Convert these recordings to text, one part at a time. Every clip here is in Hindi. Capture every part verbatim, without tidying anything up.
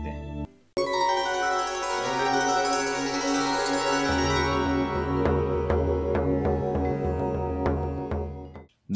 हैं।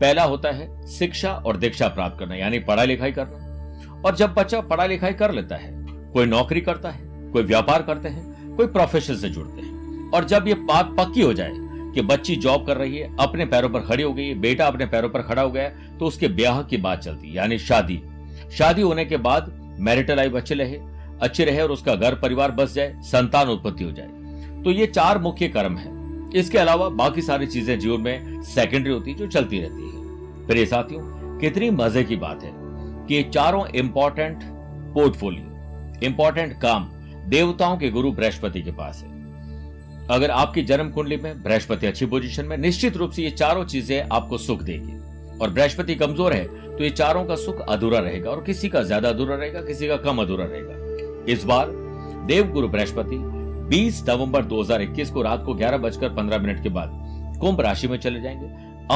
पहला होता है शिक्षा और दीक्षा प्राप्त करना यानी पढ़ाई लिखाई करना, और जब बच्चा पढ़ाई लिखाई कर लेता है, कोई नौकरी करता है, कोई व्यापार करते हैं, कोई प्रोफेशन से जुड़ते हैं। और जब ये बात पक्की हो जाए कि बच्ची जॉब कर रही है, अपने पैरों पर खड़ी हो गई है, बेटा अपने पैरों पर खड़ा हो गया, तो उसके ब्याह की बात चलती है यानी शादी। शादी होने के बाद मैरिटल लाइफ अच्छे रहे अच्छे रहे और उसका घर परिवार बस जाए, संतान उत्पत्ति हो जाए। तो ये चार मुख्य कर्म है। इसके अलावा बाकी सारी चीजें जीवन में सेकेंडरी होती जो चलती रहती है। प्रिय साथियों, कितनी मजे की बात है कि चारों इंपॉर्टेंट पोर्टफोलियो, इंपॉर्टेंट काम देवताओं के गुरु बृहस्पति के पास है। अगर आपकी जन्म कुंडली में बृहस्पति अच्छी पोजीशन में, निश्चित रूप से ये चारों चीजें आपको सुख देगी। और बृहस्पति कमजोर है तो ये चारों का सुख अधूरा रहेगा और किसी का ज्यादा अधूरा रहेगा, किसी का कम अधूरा रहेगा। इस बार देवगुरु बृहस्पति बीस नवंबर दो हज़ार इक्कीस को रात को ग्यारह बजकर पंद्रह मिनट के बाद कुंभ राशि में चले जाएंगे।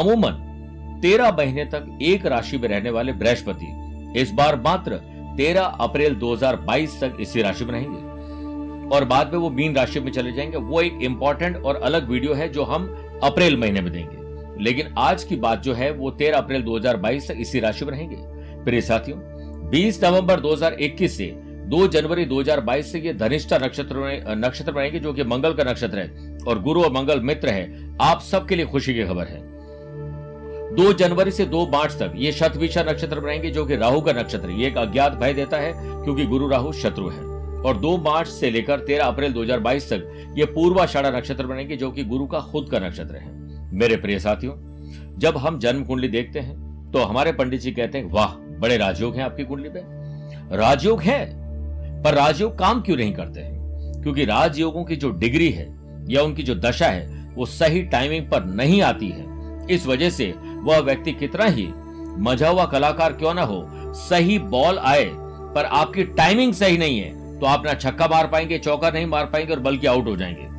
अमूमन तेरह महीने तक एक राशि में रहने वाले बृहस्पति इस बार मात्र तेरह अप्रैल दो हज़ार बाईस तक इसी राशि में रहेंगे और बाद में वो मीन राशि में चले जाएंगे। वो एक इंपॉर्टेंट और अलग वीडियो है जो हम अप्रैल महीने में देंगे, लेकिन आज की बात जो है वो तेरह अप्रैल दो हज़ार बाईस तक इसी राशि में रहेंगे। प्रिय साथियों, बीस नवंबर दो हज़ार इक्कीस से दो जनवरी दो हज़ार बाईस से ये धनिष्ठा नक्षत्र नक्षत्र में रहेंगे, जो कि मंगल का नक्षत्र है और गुरु और मंगल मित्र है। आप सबके लिए खुशी की खबर है। दो जनवरी से दो मार्च तक ये शतविशा नक्षत्र में रहेंगे, जो कि राहु का नक्षत्र है। ये एक अज्ञात भय देता है क्योंकि गुरु राहु शत्रु है। और दो मार्च से लेकर तेरह अप्रैल दो हज़ार बाईस तक ये पूर्वाषाढ़ा नक्षत्र में रहेंगे, जो कि गुरु का खुद का नक्षत्र है। मेरे प्रिय साथियों, जब हम जन्म कुंडली देखते हैं तो हमारे पंडित जी कहते हैं वाह, बड़े राजयोग है आपकी कुंडली पे। राजयोग है पर राजयोग काम क्यों नहीं करते हैं? क्योंकि राजयोगों की जो डिग्री है या उनकी जो दशा है वो सही टाइमिंग पर नहीं आती है। इस वजह से वह व्यक्ति कितना ही मजा हुआ कलाकार क्यों ना हो, सही बॉल आए पर आपकी टाइमिंग सही नहीं है तो आप ना छक्का मार पाएंगे, चौका नहीं मार पाएंगे और बल्कि आउट हो जाएंगे।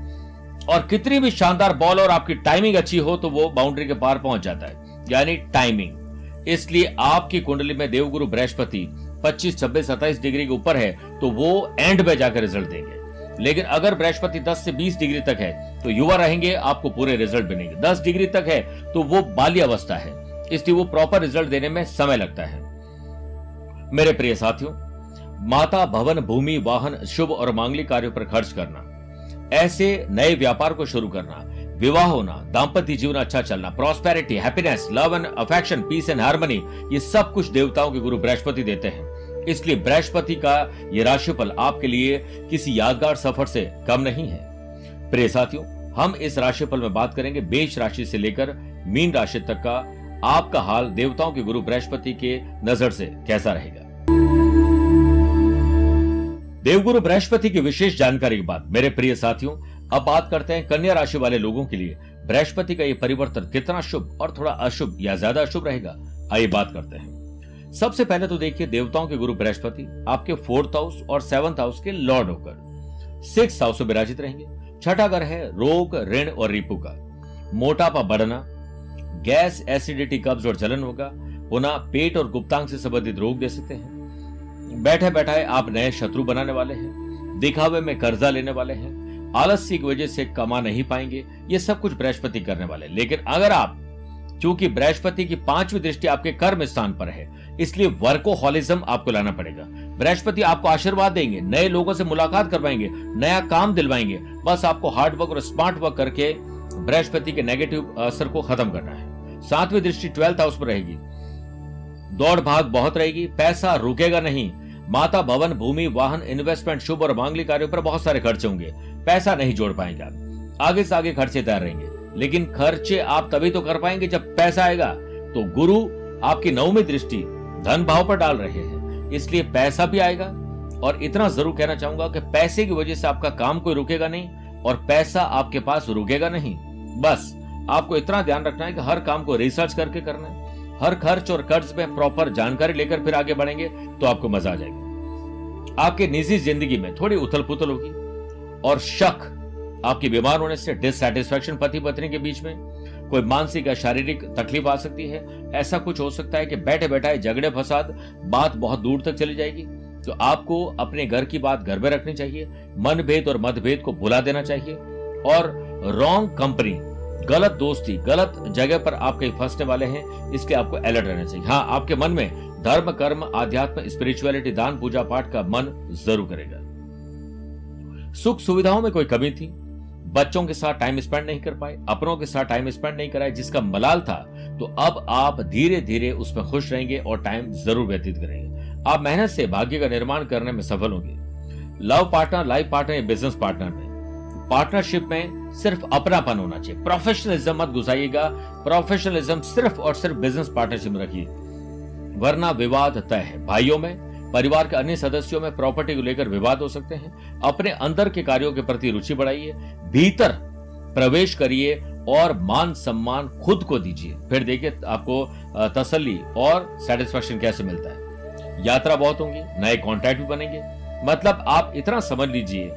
और कितनी भी शानदार बॉल और आपकी टाइमिंग अच्छी हो तो वो बाउंड्री के पार पहुंच जाता है यानी टाइमिंग। इसलिए आपकी कुंडली में देवगुरु बृहस्पति पच्चीस, छब्बीस, सत्ताईस डिग्री के ऊपर है तो वो एंड में जाकर रिजल्ट देंगे। लेकिन अगर बृहस्पति दस से बीस डिग्री तक है तो युवा रहेंगे, आपको पूरे रिजल्ट मिलेंगे। दस डिग्री तक है तो वो बाल्यावस्था है, इसलिए वो प्रॉपर रिजल्ट देने में समय लगता है। मेरे प्रिय साथियों, माता, भवन, भूमि, वाहन, शुभ और मांगलिक कार्यों पर खर्च करना, ऐसे नए व्यापार को शुरू करना, विवाह होना, दाम्पत्य जीवन अच्छा चलना, prosperity, happiness, love and affection, peace and harmony, ये सब कुछ देवताओं के गुरु बृहस्पति देते हैं। इसलिए बृहस्पति का ये राशिफल आपके लिए किसी यादगार सफर से कम नहीं है। प्रिय साथियों, हम इस राशिफल में बात करेंगे मेष राशि से लेकर मीन राशि तक का आपका हाल देवताओं के गुरु बृहस्पति के नजर से कैसा रहेगा। देवगुरु बृहस्पति की विशेष जानकारी के बाद मेरे प्रिय साथियों, अब बात करते हैं कन्या राशि वाले लोगों के लिए बृहस्पति का यह परिवर्तन कितना शुभ और थोड़ा अशुभ या ज्यादा अशुभ रहेगा, आइए बात करते हैं। सबसे पहले तो देखिए, देवताओं के गुरु बृहस्पति आपके फोर्थ हाउस और सेवंथ हाउस के लॉर्ड होकर सिक्स हाउस में विराजित रहेंगे। छठा घर है रोग, ऋण और रिपु का। मोटापा बढ़ना, गैस, एसिडिटी, कब्ज और जलन होगा होना, पेट और गुप्तांग से संबंधित रोग दे सकते हैं। बैठे बैठाए आप नए शत्रु बनाने वाले हैं। दिखावे में कर्जा लेने वाले हैं। आलस्य की वजह से कमा नहीं पाएंगे। ये सब कुछ बृहस्पति करने वाले। लेकिन अगर आप, क्योंकि बृहस्पति की पांचवी दृष्टि आपके कर्म स्थान पर है, इसलिए वर्कोहॉलिज्म आपको लाना पड़ेगा। बृहस्पति आपको आशीर्वाद देंगे, नए लोगों से मुलाकात करवाएंगे, नया काम दिलवाएंगे। बस आपको हार्ड वर्क और स्मार्ट वर्क करके बृहस्पति के नेगेटिव असर को खत्म करना है। सातवीं दृष्टि ट्वेल्थ हाउस पर रहेगी। दौड़ भाग बहुत रहेगी, पैसा रुकेगा नहीं। माता, भवन, भूमि, वाहन, इन्वेस्टमेंट, शुभ और मांगलिक कार्यों पर बहुत सारे खर्चे होंगे, पैसा नहीं जोड़ पाएंगे आप। आगे से आगे खर्चे तैयार रहेंगे, लेकिन खर्चे आप तभी तो कर पाएंगे जब पैसा आएगा। तो गुरु आपकी नवमी दृष्टि धन भाव पर डाल रहे हैं, इसलिए पैसा भी आएगा। और इतना जरूर कहना चाहूंगा कि पैसे की वजह से आपका काम कोई रुकेगा नहीं और पैसा आपके पास रुकेगा नहीं। बस आपको इतना ध्यान रखना है कि हर काम को रिसर्च करके करना है, हर खर्च और कर्ज में प्रॉपर जानकारी लेकर फिर आगे बढ़ेंगे तो आपको मजा आ जाएगा। आपके निजी जिंदगी में थोड़ी उथल पुथल होगी और शक आपके बीमार होने से, डिससैटिस्फैक्शन पति पत्नी के बीच में, कोई मानसिक या शारीरिक तकलीफ आ सकती है। ऐसा कुछ हो सकता है कि बैठे बैठाए झगड़े फसाद, बात बहुत दूर तक चली जाएगी। तो आपको अपने घर की बात घर में रखनी चाहिए, मनभेद और मतभेद को भुला देना चाहिए। और रॉन्ग कंपनी, गलत दोस्ती, गलत जगह पर आप कहीं फंसने वाले हैं, इसलिए आपको अलर्ट रहना चाहिए। हाँ, आपके मन में धर्म, कर्म, आध्यात्म, स्पिरिचुअलिटी, दान, पूजा पाठ का मन जरूर करेगा। सुख सुविधाओं में कोई कमी थी, बच्चों के साथ टाइम स्पेंड नहीं कर पाए, अपनों के साथ टाइम स्पेंड नहीं कराए, जिसका मलाल था, तो अब आप धीरे धीरे उसमें खुश रहेंगे और टाइम जरूर व्यतीत करेंगे। आप मेहनत से भाग्य का निर्माण करने में सफल होंगे। लव पार्टनर, लाइफ पार्टनर या बिजनेस पार्टनर में, पार्टनरशिप में सिर्फ अपनापन होना चाहिए। प्रोफेशनलिज्म मत घुसाइएगा, प्रोफेशनलिज्म सिर्फ और सिर्फ बिजनेस पार्टनरशिप में रखिए, वरना विवाद तय है। भाइयों में, परिवार के अन्य सदस्यों में प्रॉपर्टी को लेकर विवाद हो सकते हैं। अपने अंदर के कार्यों के प्रति रुचि बढ़ाइए, भीतर प्रवेश करिए और मान सम्मान खुद को दीजिए, फिर देखिए आपको तसल्ली और सेटिस्फेक्शन कैसे मिलता है। यात्रा बहुत होंगी, नए कॉन्टैक्ट भी बनेंगे। मतलब आप इतना समझ लीजिए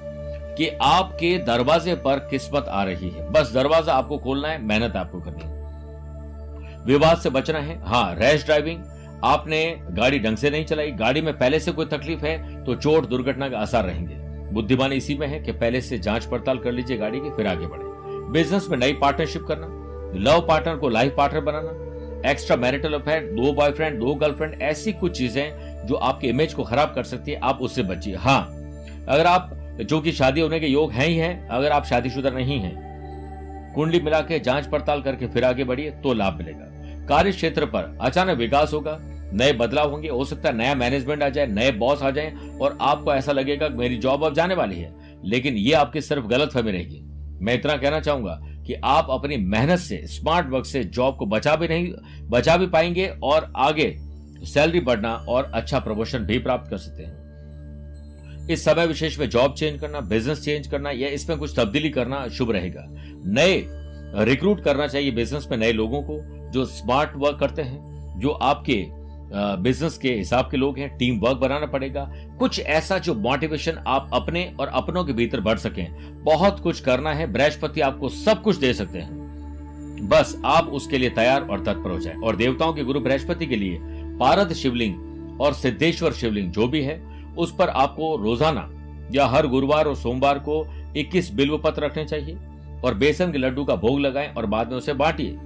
कि आपके दरवाजे पर किस्मत आ रही है, बस दरवाजा आपको खोलना है, मेहनत आपको करनी है। विवाद से बचना है। हाँ, रैश ड्राइविंग, आपने गाड़ी ढंग से नहीं चलाई, गाड़ी में पहले से कोई तकलीफ है तो चोट दुर्घटना के आसार रहेंगे। बुद्धिमानी इसी में है कि पहले से जांच पड़ताल कर लीजिए गाड़ी की, फिर आगे बढ़े। बिजनेस में नई पार्टनरशिप करना, लव पार्टनर को लाइफ पार्टनर बनाना, एक्स्ट्रा मैरिटल अफेयर, दो बॉयफ्रेंड, दो गर्लफ्रेंड, ऐसी कुछ चीजें जो आपके इमेज को खराब कर सकती है, आप उससे बचिए। हाँ, अगर आप जो कि शादी होने के योग हैं ही हैं, अगर आप शादीशुदा नहीं हैं, कुंडली मिला के जांच पड़ताल करके फिर आगे बढ़िए तो लाभ मिलेगा। कार्य क्षेत्र पर अचानक विकास होगा, नए बदलाव होंगे, हो सकता है नया मैनेजमेंट आ जाए, नए बॉस आ जाएं और आपको ऐसा लगेगा कि मेरी जॉब अब जाने वाली है, लेकिन ये आपकी सिर्फ गलतफहमी रहेगी। मैं इतना कहना चाहूंगा कि आप अपनी मेहनत से, स्मार्ट वर्क से जॉब को बचा भी नहीं बचा भी पाएंगे और आगे सैलरी बढ़ना और अच्छा प्रमोशन भी प्राप्त कर सकते हैं। इस समय विशेष में जॉब चेंज करना, बिजनेस चेंज करना या इसमें कुछ तब्दीली करना शुभ रहेगा। नए रिक्रूट करना चाहिए बिजनेस में, नए लोगों को जो स्मार्ट वर्क करते हैं, जो आपके बिजनेस के हिसाब के लोग हैं। टीम वर्क बनाना पड़ेगा, कुछ ऐसा जो मोटिवेशन आप अपने और अपनों के भीतर बढ़ सकें। बहुत कुछ करना है, बृहस्पति आपको सब कुछ दे सकते हैं, बस आप उसके लिए तैयार और तत्पर हो जाए। और देवताओं के गुरु बृहस्पति के लिए पारद शिवलिंग और सिद्धेश्वर शिवलिंग जो भी है, उस पर आपको रोजाना या हर गुरुवार और सोमवार को इक्कीस बिल्व पत्र रखने चाहिए और बेसन के लड्डू का भोग लगाएं और बाद में उसे बांटिए।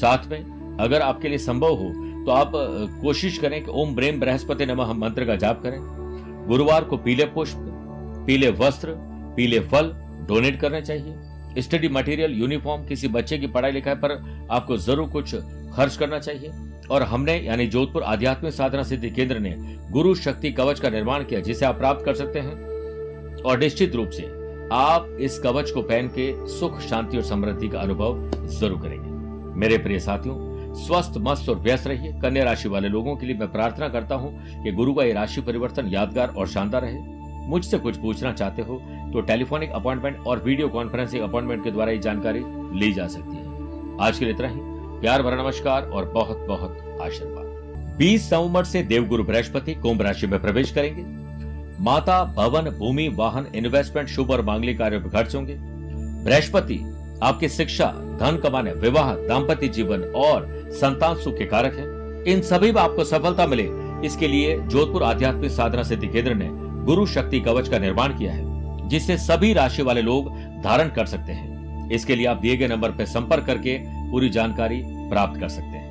साथ में अगर आपके लिए संभव हो तो आप कोशिश करें कि ओम प्रेम बृहस्पति नमः मंत्र का जाप करें। गुरुवार को पीले पुष्प, पीले वस्त्र, पीले फल डोनेट करने चाहिए। स्टडी मटेरियल, यूनिफॉर्म, किसी बच्चे की पढ़ाई लिखाई पर आपको जरूर कुछ खर्च करना चाहिए। और हमने यानी जोधपुर आध्यात्मिक साधना सिद्धि केंद्र ने गुरु शक्ति कवच का निर्माण किया, जिसे आप प्राप्त कर सकते हैं और निश्चित रूप से आप इस कवच को पहन के सुख, शांति और समृद्धि का अनुभव जरूर करेंगे। मेरे प्रिय साथियों, स्वस्थ, मस्त और व्यस्त रहिए। कन्या राशि वाले लोगों के लिए मैं प्रार्थना करता हूं कि गुरु का यह राशि परिवर्तन यादगार और शानदार रहे। मुझसे कुछ पूछना चाहते हो तो टेलीफोनिक अपॉइंटमेंट और वीडियो कॉन्फ्रेंसिंग अपॉइंटमेंट के द्वारा ये जानकारी ली जा सकती है। आज के लिए इतना ही, प्यार भरा नमस्कार और बहुत बहुत आशीर्वाद। बीस नवंबर से देवगुरु बृहस्पति कुंभ राशि में प्रवेश करेंगे। माता, भवन, भूमि, वाहन, इन्वेस्टमेंट, शुभ और मांगलिक कार्यों पर खर्च होंगे। बृहस्पति आपकी शिक्षा, धन कमाने, विवाह, दाम्पत्य जीवन और संतान सुख के कारक हैं। इन सभी में आपको सफलता मिले, इसके लिए जोधपुर आध्यात्मिक साधना सिद्धि केंद्र ने गुरु शक्ति कवच का निर्माण किया है, जिसे सभी राशि वाले लोग धारण कर सकते हैं। इसके लिए आप दिए गए नंबर पर संपर्क करके पूरी जानकारी प्राप्त कर सकते हैं।